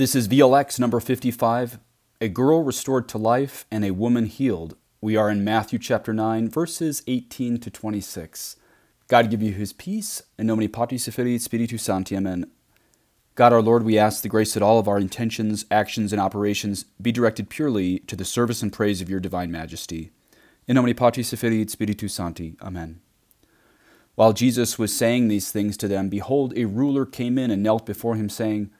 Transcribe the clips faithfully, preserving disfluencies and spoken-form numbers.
This is V L X number fifty-five, A Girl Restored to Life and a Woman Healed. We are in Matthew chapter nine, verses eighteen to twenty-six. God give you his peace. In nomine Patris et Filii et Spiritus Sancti. Amen. God our Lord, we ask the grace that all of our intentions, actions, and operations be directed purely to the service and praise of your divine majesty. In nomine Patris et Filii et Spiritus Sancti. Amen. While Jesus was saying these things to them, behold, a ruler came in and knelt before him, saying,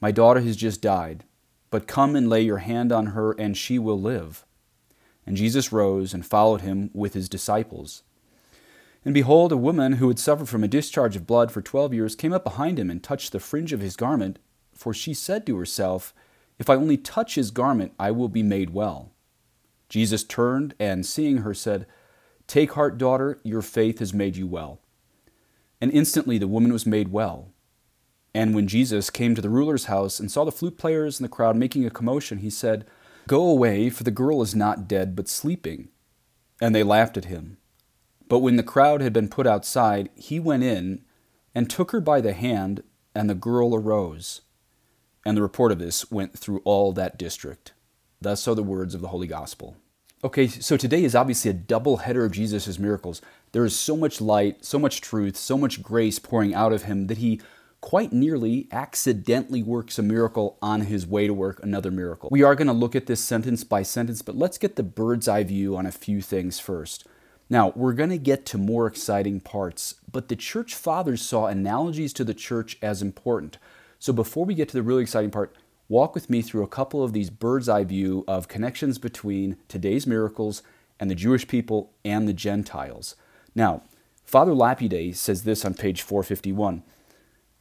My daughter has just died, but come and lay your hand on her, and she will live. And Jesus rose and followed him with his disciples. And behold, a woman who had suffered from a discharge of blood for twelve years came up behind him and touched the fringe of his garment, for she said to herself, If I only touch his garment, I will be made well. Jesus turned and, seeing her, said, Take heart, daughter, your faith has made you well. And instantly the woman was made well. And when Jesus came to the ruler's house and saw the flute players and the crowd making a commotion, he said, Go away, for the girl is not dead, but sleeping. And they laughed at him. But when the crowd had been put outside, he went in and took her by the hand, and the girl arose. And the report of this went through all that district. Thus are the words of the Holy Gospel. Okay, so today is obviously a double header of Jesus' miracles. There is so much light, so much truth, so much grace pouring out of him that he quite nearly accidentally works a miracle on his way to work another miracle. We are going to look at this sentence by sentence, but let's get the bird's eye view on a few things first. Now, we're going to get to more exciting parts, but the church fathers saw analogies to the church as important. So before we get to the really exciting part, walk with me through a couple of these bird's eye view of connections between today's miracles and the Jewish people and the Gentiles. Now, Father Lapide says this on page four fifty-one.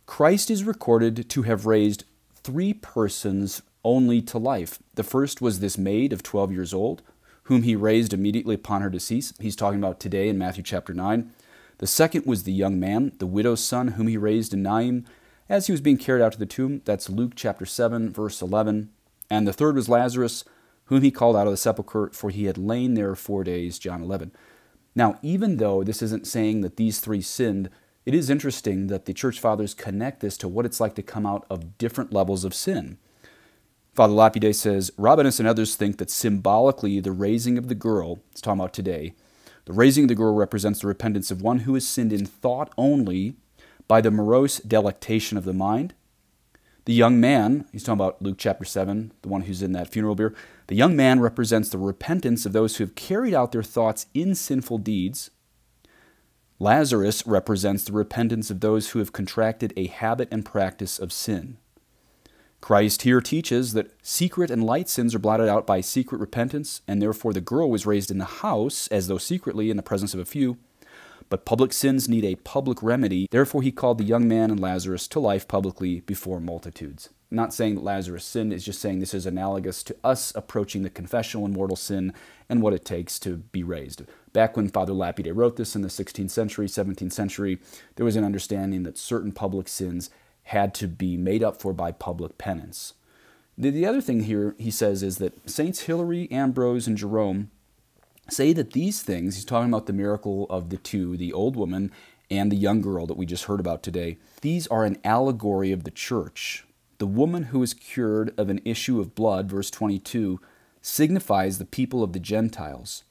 Christ is recorded to have raised three persons only to life. The first was this maid of twelve years old, whom he raised immediately upon her decease. He's talking about today in Matthew chapter nine. The second was the young man, the widow's son, whom he raised in Naim as he was being carried out to the tomb. That's Luke chapter seven, verse eleven. And the third was Lazarus, whom he called out of the sepulchre, for he had lain there four days, John eleven. Now, even though this isn't saying that these three sinned, it is interesting that the church fathers connect this to what it's like to come out of different levels of sin. Father Lapide says, Robinus and others think that symbolically the raising of the girl, it's talking about today, the raising of the girl represents the repentance of one who has sinned in thought only by the morose delectation of the mind. The young man, he's talking about Luke chapter seven, the one who's in that funeral bier, the young man represents the repentance of those who have carried out their thoughts in sinful deeds. Lazarus represents the repentance of those who have contracted a habit and practice of sin. Christ here teaches that secret and light sins are blotted out by secret repentance, and therefore the girl was raised in the house, as though secretly in the presence of a few. But public sins need a public remedy, therefore he called the young man and Lazarus to life publicly before multitudes. I'm not saying that Lazarus sinned, it's just saying this is analogous to us approaching the confessional and mortal sin and what it takes to be raised. Back when Father Lapide wrote this in the sixteenth century, seventeenth century, there was an understanding that certain public sins had to be made up for by public penance. The, the other thing here, he says, is that Saints Hilary, Ambrose, and Jerome say that these things, he's talking about the miracle of the two, the old woman and the young girl that we just heard about today, these are an allegory of the church. The woman who is cured of an issue of blood, verse twenty-two, signifies the people of the Gentiles.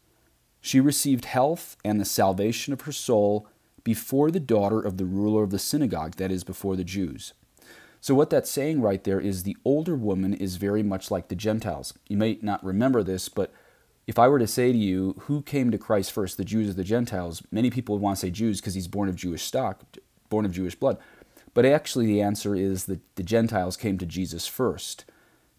She received health and the salvation of her soul before the daughter of the ruler of the synagogue, that is, before the Jews. So what that's saying right there is the older woman is very much like the Gentiles. You may not remember this, but if I were to say to you, who came to Christ first, the Jews or the Gentiles, many people would want to say Jews because he's born of Jewish stock, born of Jewish blood. But actually the answer is that the Gentiles came to Jesus first.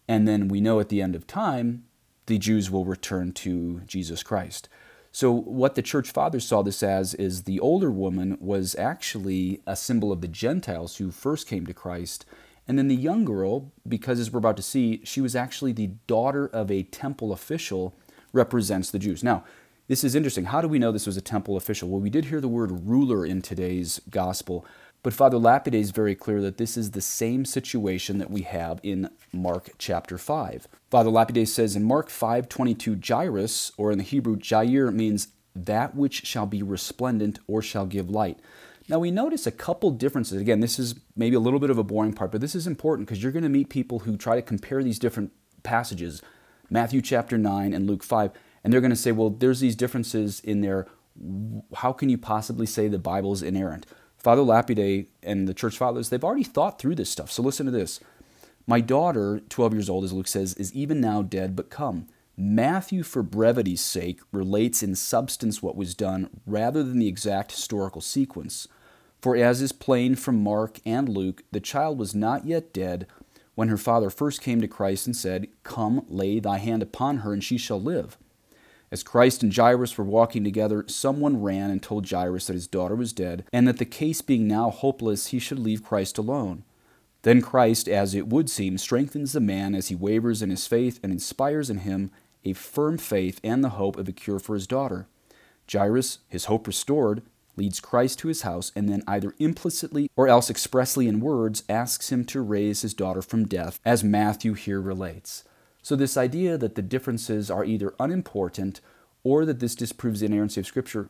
And then we know at the end of time, the Jews will return to Jesus Christ. So what the church fathers saw this as is the older woman was actually a symbol of the Gentiles who first came to Christ. And then the young girl, because as we're about to see, she was actually the daughter of a temple official, represents the Jews. Now, this is interesting. How do we know this was a temple official? Well, we did hear the word ruler in today's gospel, but Father Lapide is very clear that this is the same situation that we have in Mark chapter five. Father Lapide says in Mark five twenty-two, Jairus, or in the Hebrew, Jair, means that which shall be resplendent or shall give light. Now we notice a couple differences. Again, this is maybe a little bit of a boring part, but this is important because you're going to meet people who try to compare these different passages, Matthew chapter nine and Luke five, and they're going to say, well, there's these differences in there. How can you possibly say the Bible is inerrant? Father Lapide and the Church Fathers, they've already thought through this stuff. So listen to this. My daughter, twelve years old, as Luke says, is even now dead, but come. Matthew, for brevity's sake, relates in substance what was done rather than the exact historical sequence. For as is plain from Mark and Luke, the child was not yet dead when her father first came to Christ and said, Come, lay thy hand upon her, and she shall live. As Christ and Jairus were walking together, someone ran and told Jairus that his daughter was dead, and that the case being now hopeless, he should leave Christ alone. Then Christ, as it would seem, strengthens the man as he wavers in his faith and inspires in him a firm faith and the hope of a cure for his daughter. Jairus, his hope restored, leads Christ to his house and then either implicitly or else expressly in words asks him to raise his daughter from death, as Matthew here relates. So this idea that the differences are either unimportant or that this disproves the inerrancy of Scripture,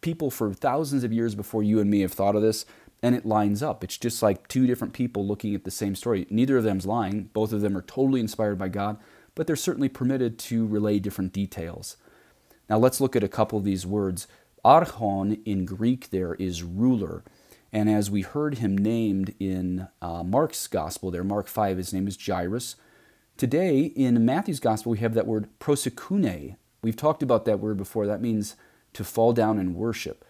people for thousands of years before you and me have thought of this, and it lines up. It's just like two different people looking at the same story. Neither of them's lying. Both of them are totally inspired by God, but they're certainly permitted to relay different details. Now let's look at a couple of these words. Archon in Greek there is ruler. And as we heard him named in uh, Mark's Gospel there, Mark five, his name is Jairus. Today in Matthew's Gospel we have that word prosikune. We've talked about that word before. That means to fall down and worship.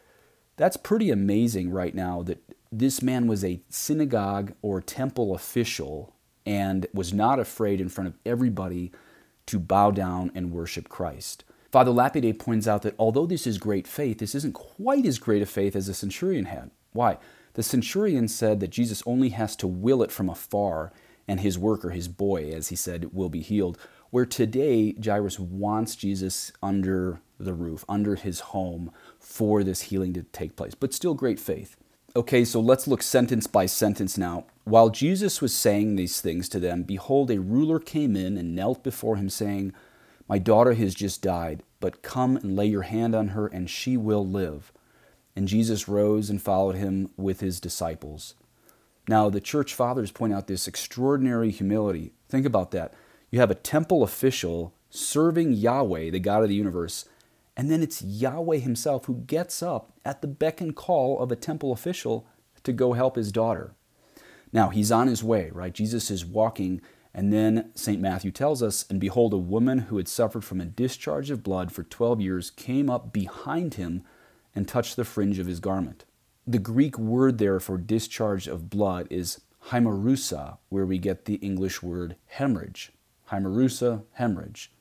That's pretty amazing right now that this man was a synagogue or temple official and was not afraid in front of everybody to bow down and worship Christ. Father Lapide points out that although this is great faith, this isn't quite as great a faith as the centurion had. Why? The centurion said that Jesus only has to will it from afar, and his worker, his boy, as he said, will be healed. Where today, Jairus wants Jesus under the roof, under his home, for this healing to take place, but still great faith. Okay, so let's look sentence by sentence now. While Jesus was saying these things to them, behold, a ruler came in and knelt before him, saying, My daughter has just died, but come and lay your hand on her, and she will live. And Jesus rose and followed him with his disciples. Now, the Church Fathers point out this extraordinary humility. Think about that. You have a temple official serving Yahweh, the God of the universe, and then it's Yahweh himself who gets up at the beck and call of a temple official to go help his daughter. Now, he's on his way, right? Jesus is walking, and then Saint Matthew tells us, And behold, a woman who had suffered from a discharge of blood for twelve years came up behind him and touched the fringe of his garment. The Greek word there for discharge of blood is Heimerousa, where we get the English word hemorrhage. Heimerousa, hemorrhage.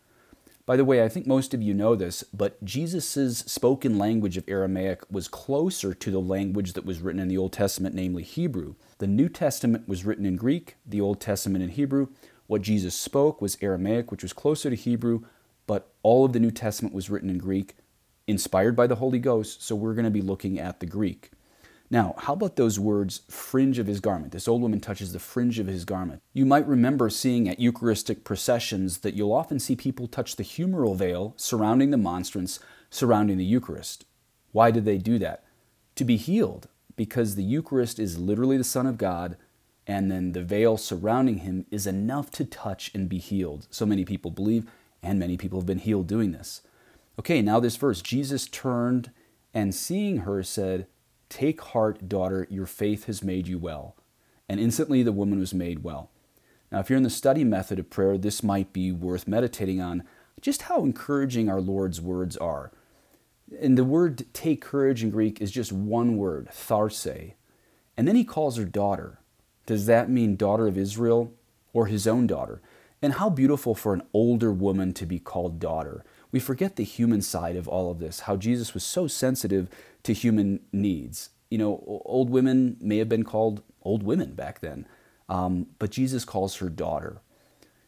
By the way, I think most of you know this, but Jesus' spoken language of Aramaic was closer to the language that was written in the Old Testament, namely Hebrew. The New Testament was written in Greek, the Old Testament in Hebrew. What Jesus spoke was Aramaic, which was closer to Hebrew, but all of the New Testament was written in Greek, inspired by the Holy Ghost, so we're going to be looking at the Greek. Now, how about those words, fringe of his garment? This old woman touches the fringe of his garment. You might remember seeing at Eucharistic processions that you'll often see people touch the humeral veil surrounding the monstrance, surrounding the Eucharist. Why did they do that? To be healed, because the Eucharist is literally the Son of God, and then the veil surrounding him is enough to touch and be healed. So many people believe, and many people have been healed doing this. Okay, now this verse, Jesus turned and seeing her said, Take heart, daughter, your faith has made you well. And instantly the woman was made well. Now, if you're in the study method of prayer, this might be worth meditating on just how encouraging our Lord's words are. And the word take courage in Greek is just one word, tharse. And then he calls her daughter. Does that mean daughter of Israel or his own daughter? And how beautiful for an older woman to be called daughter. We forget the human side of all of this, how Jesus was so sensitive to human needs. You know, old women may have been called old women back then, um, but Jesus calls her daughter.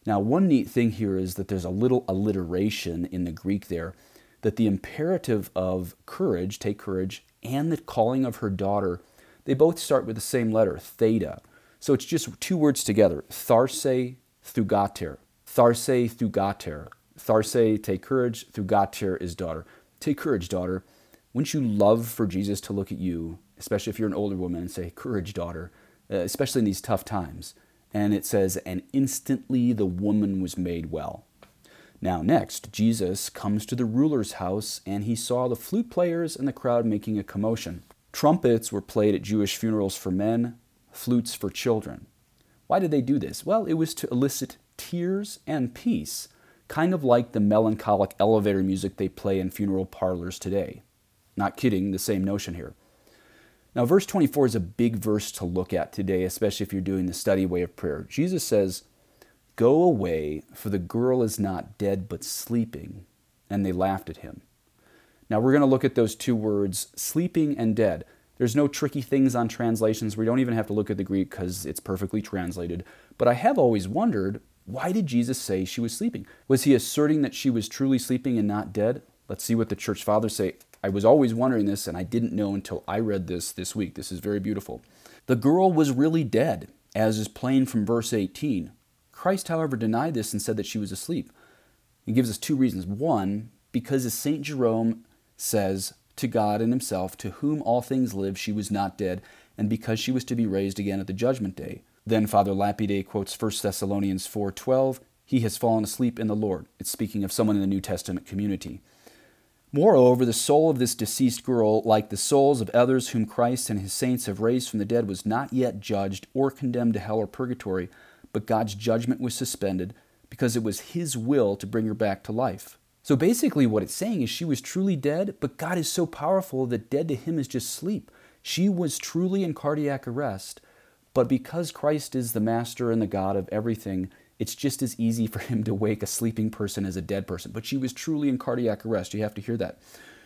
Now, one neat thing here is that there's a little alliteration in the Greek there, that the imperative of courage, take courage, and the calling of her daughter, they both start with the same letter, theta. So it's just two words together, tharse, thugater, tharse, thugater. Tharse, take courage, thugater is daughter. Take courage, daughter. Wouldn't you love for Jesus to look at you especially if you're an older woman, and say, courage, daughter, uh, especially in these tough times. And it says, and instantly the woman was made well. Now next, Jesus comes to the ruler's house, and he saw the flute players and the crowd making a commotion. Trumpets were played at Jewish funerals for men, flutes for children. Why did they do this? Well, it was to elicit tears and peace, kind of like the melancholic elevator music they play in funeral parlors today. Not kidding, the same notion here. Now, verse twenty-four is a big verse to look at today, especially if you're doing the study way of prayer. Jesus says, "Go away, for the girl is not dead, but sleeping." And they laughed at him. Now, we're going to look at those two words, sleeping and dead. There's no tricky things on translations. We don't even have to look at the Greek because it's perfectly translated. But I have always wondered, why did Jesus say she was sleeping? Was he asserting that she was truly sleeping and not dead? Let's see what the church fathers say. I was always wondering this, and I didn't know until I read this this week. This is very beautiful. The girl was really dead, as is plain from verse eighteen. Christ, however, denied this and said that she was asleep. He gives us two reasons. One, because as Saint Jerome says to God and himself, to whom all things live, she was not dead, and because she was to be raised again at the judgment day. Then Father Lapide quotes First Thessalonians four twelve, "He has fallen asleep in the Lord." It's speaking of someone in the New Testament community. Moreover, the soul of this deceased girl, like the souls of others whom Christ and his saints have raised from the dead, was not yet judged or condemned to hell or purgatory, but God's judgment was suspended because it was his will to bring her back to life. So basically what it's saying is she was truly dead, but God is so powerful that dead to him is just sleep. She was truly in cardiac arrest, but because Christ is the master and the God of everything, it's just as easy for him to wake a sleeping person as a dead person. But she was truly in cardiac arrest. You have to hear that.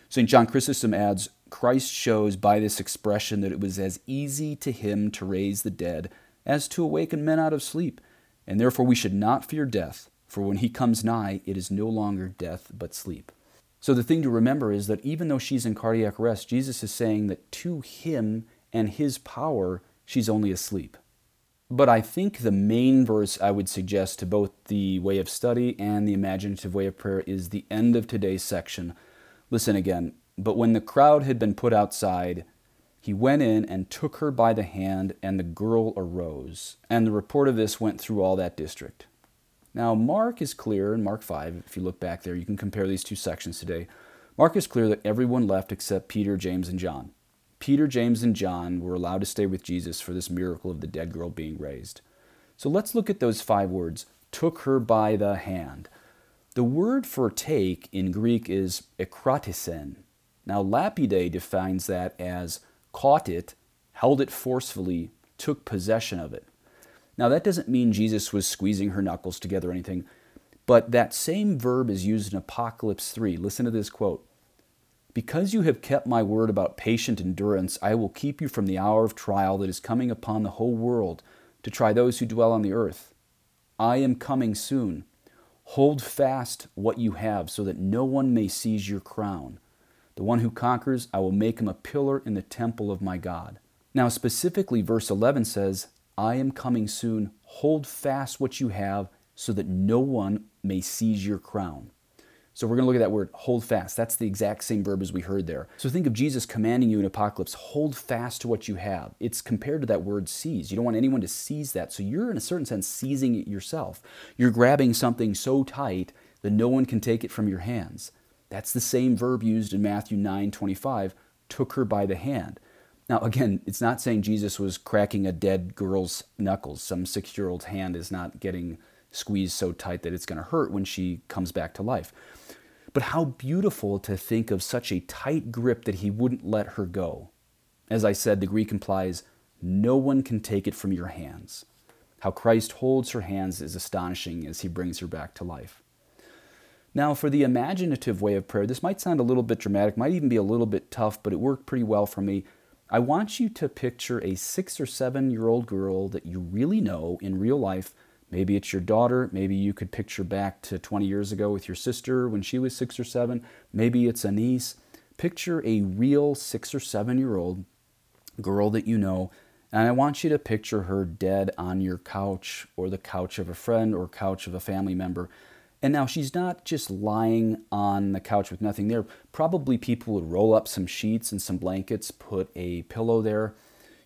Saint John Chrysostom adds, "Christ shows by this expression that it was as easy to him to raise the dead as to awaken men out of sleep. And therefore we should not fear death, for when he comes nigh, it is no longer death but sleep." So the thing to remember is that even though she's in cardiac arrest, Jesus is saying that to him and his power, she's only asleep. But I think the main verse I would suggest to both the way of study and the imaginative way of prayer is the end of today's section. Listen again. "But when the crowd had been put outside, he went in and took her by the hand, and the girl arose. And the report of this went through all that district." Now, Mark is clear in Mark five. If you look back there, you can compare these two sections today. Mark is clear that everyone left except Peter, James, and John. Peter, James, and John were allowed to stay with Jesus for this miracle of the dead girl being raised. So let's look at those five words, "took her by the hand." The word for take in Greek is ekratisen. Now Lapide defines that as caught it, held it forcefully, took possession of it. Now that doesn't mean Jesus was squeezing her knuckles together or anything, but that same verb is used in Apocalypse three. Listen to this quote. "Because you have kept my word about patient endurance, I will keep you from the hour of trial that is coming upon the whole world to try those who dwell on the earth. I am coming soon. Hold fast what you have so that no one may seize your crown. The one who conquers, I will make him a pillar in the temple of my God." Now specifically, verse eleven says, "I am coming soon. Hold fast what you have so that no one may seize your crown." So we're going to look at that word, hold fast. That's the exact same verb as we heard there. So think of Jesus commanding you in Apocalypse, hold fast to what you have. It's compared to that word seize. You don't want anyone to seize that. So you're in a certain sense seizing it yourself. You're grabbing something so tight that no one can take it from your hands. That's the same verb used in Matthew nine twenty-five, took her by the hand. Now again, it's not saying Jesus was cracking a dead girl's knuckles. Some six-year-old's hand is not getting squeezed so tight that it's going to hurt when she comes back to life. But how beautiful to think of such a tight grip that he wouldn't let her go. As I said, the Greek implies, no one can take it from your hands. How Christ holds her hands is astonishing as he brings her back to life. Now for the imaginative way of prayer, this might sound a little bit dramatic, might even be a little bit tough, but it worked pretty well for me. I want you to picture a six or seven-year-old girl that you really know in real life. Maybe it's your daughter. Maybe you could picture back to twenty years ago with your sister when she was six or seven. Maybe it's a niece. Picture a real six or seven-year-old girl that you know, and I want you to picture her dead on your couch or the couch of a friend or couch of a family member. And now she's not just lying on the couch with nothing there. Probably people would roll up some sheets and some blankets, put a pillow there.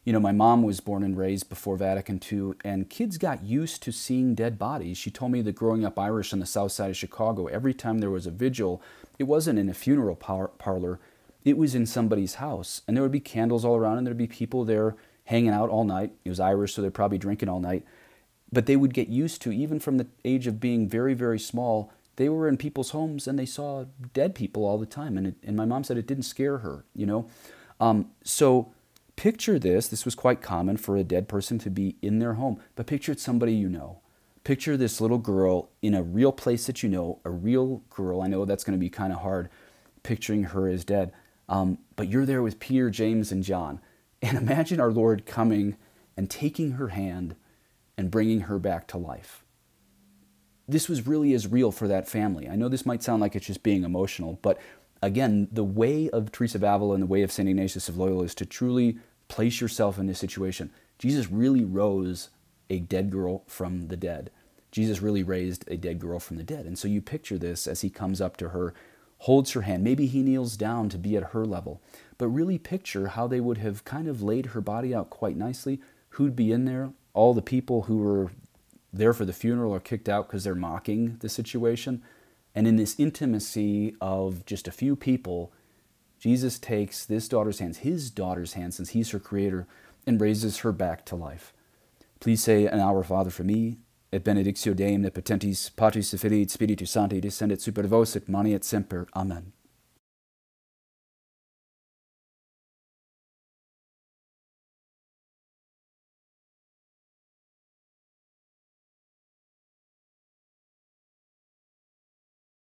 You know, my mom was born and raised before Vatican Two, and kids got used to seeing dead bodies. She told me that growing up Irish on the south side of Chicago, every time there was a vigil, it wasn't in a funeral par- parlor, it was in somebody's house. And there would be candles all around, and there'd be people there hanging out all night. It was Irish, so they're probably drinking all night. But they would get used to, even from the age of being very, very small, they were in people's homes and they saw dead people all the time. And it, and my mom said it didn't scare her, you know. Um, so picture this. This was quite common for a dead person to be in their home. But picture it's somebody you know. Picture this little girl in a real place that you know, a real girl. I know that's going to be kind of hard, picturing her as dead. Um, but you're there with Peter, James, and John. And imagine our Lord coming and taking her hand and bringing her back to life. This was really as real for that family. I know this might sound like it's just being emotional, but again, the way of Teresa of Avila and the way of Saint Ignatius of Loyola is to truly place yourself in this situation. Jesus really rose a dead girl from the dead. Jesus really raised a dead girl from the dead. And so you picture this as he comes up to her, holds her hand. Maybe he kneels down to be at her level, but really picture how they would have kind of laid her body out quite nicely, who'd be in there. All the people who were there for the funeral are kicked out because they're mocking the situation. And in this intimacy of just a few people, Jesus takes this daughter's hands, his daughter's hands, since he's her creator, and raises her back to life. Please say an Our Father for me, et benedictio Deum, et potentis, patris et filii, et spiritus sancti, descendit super vos, et maniet semper. Amen.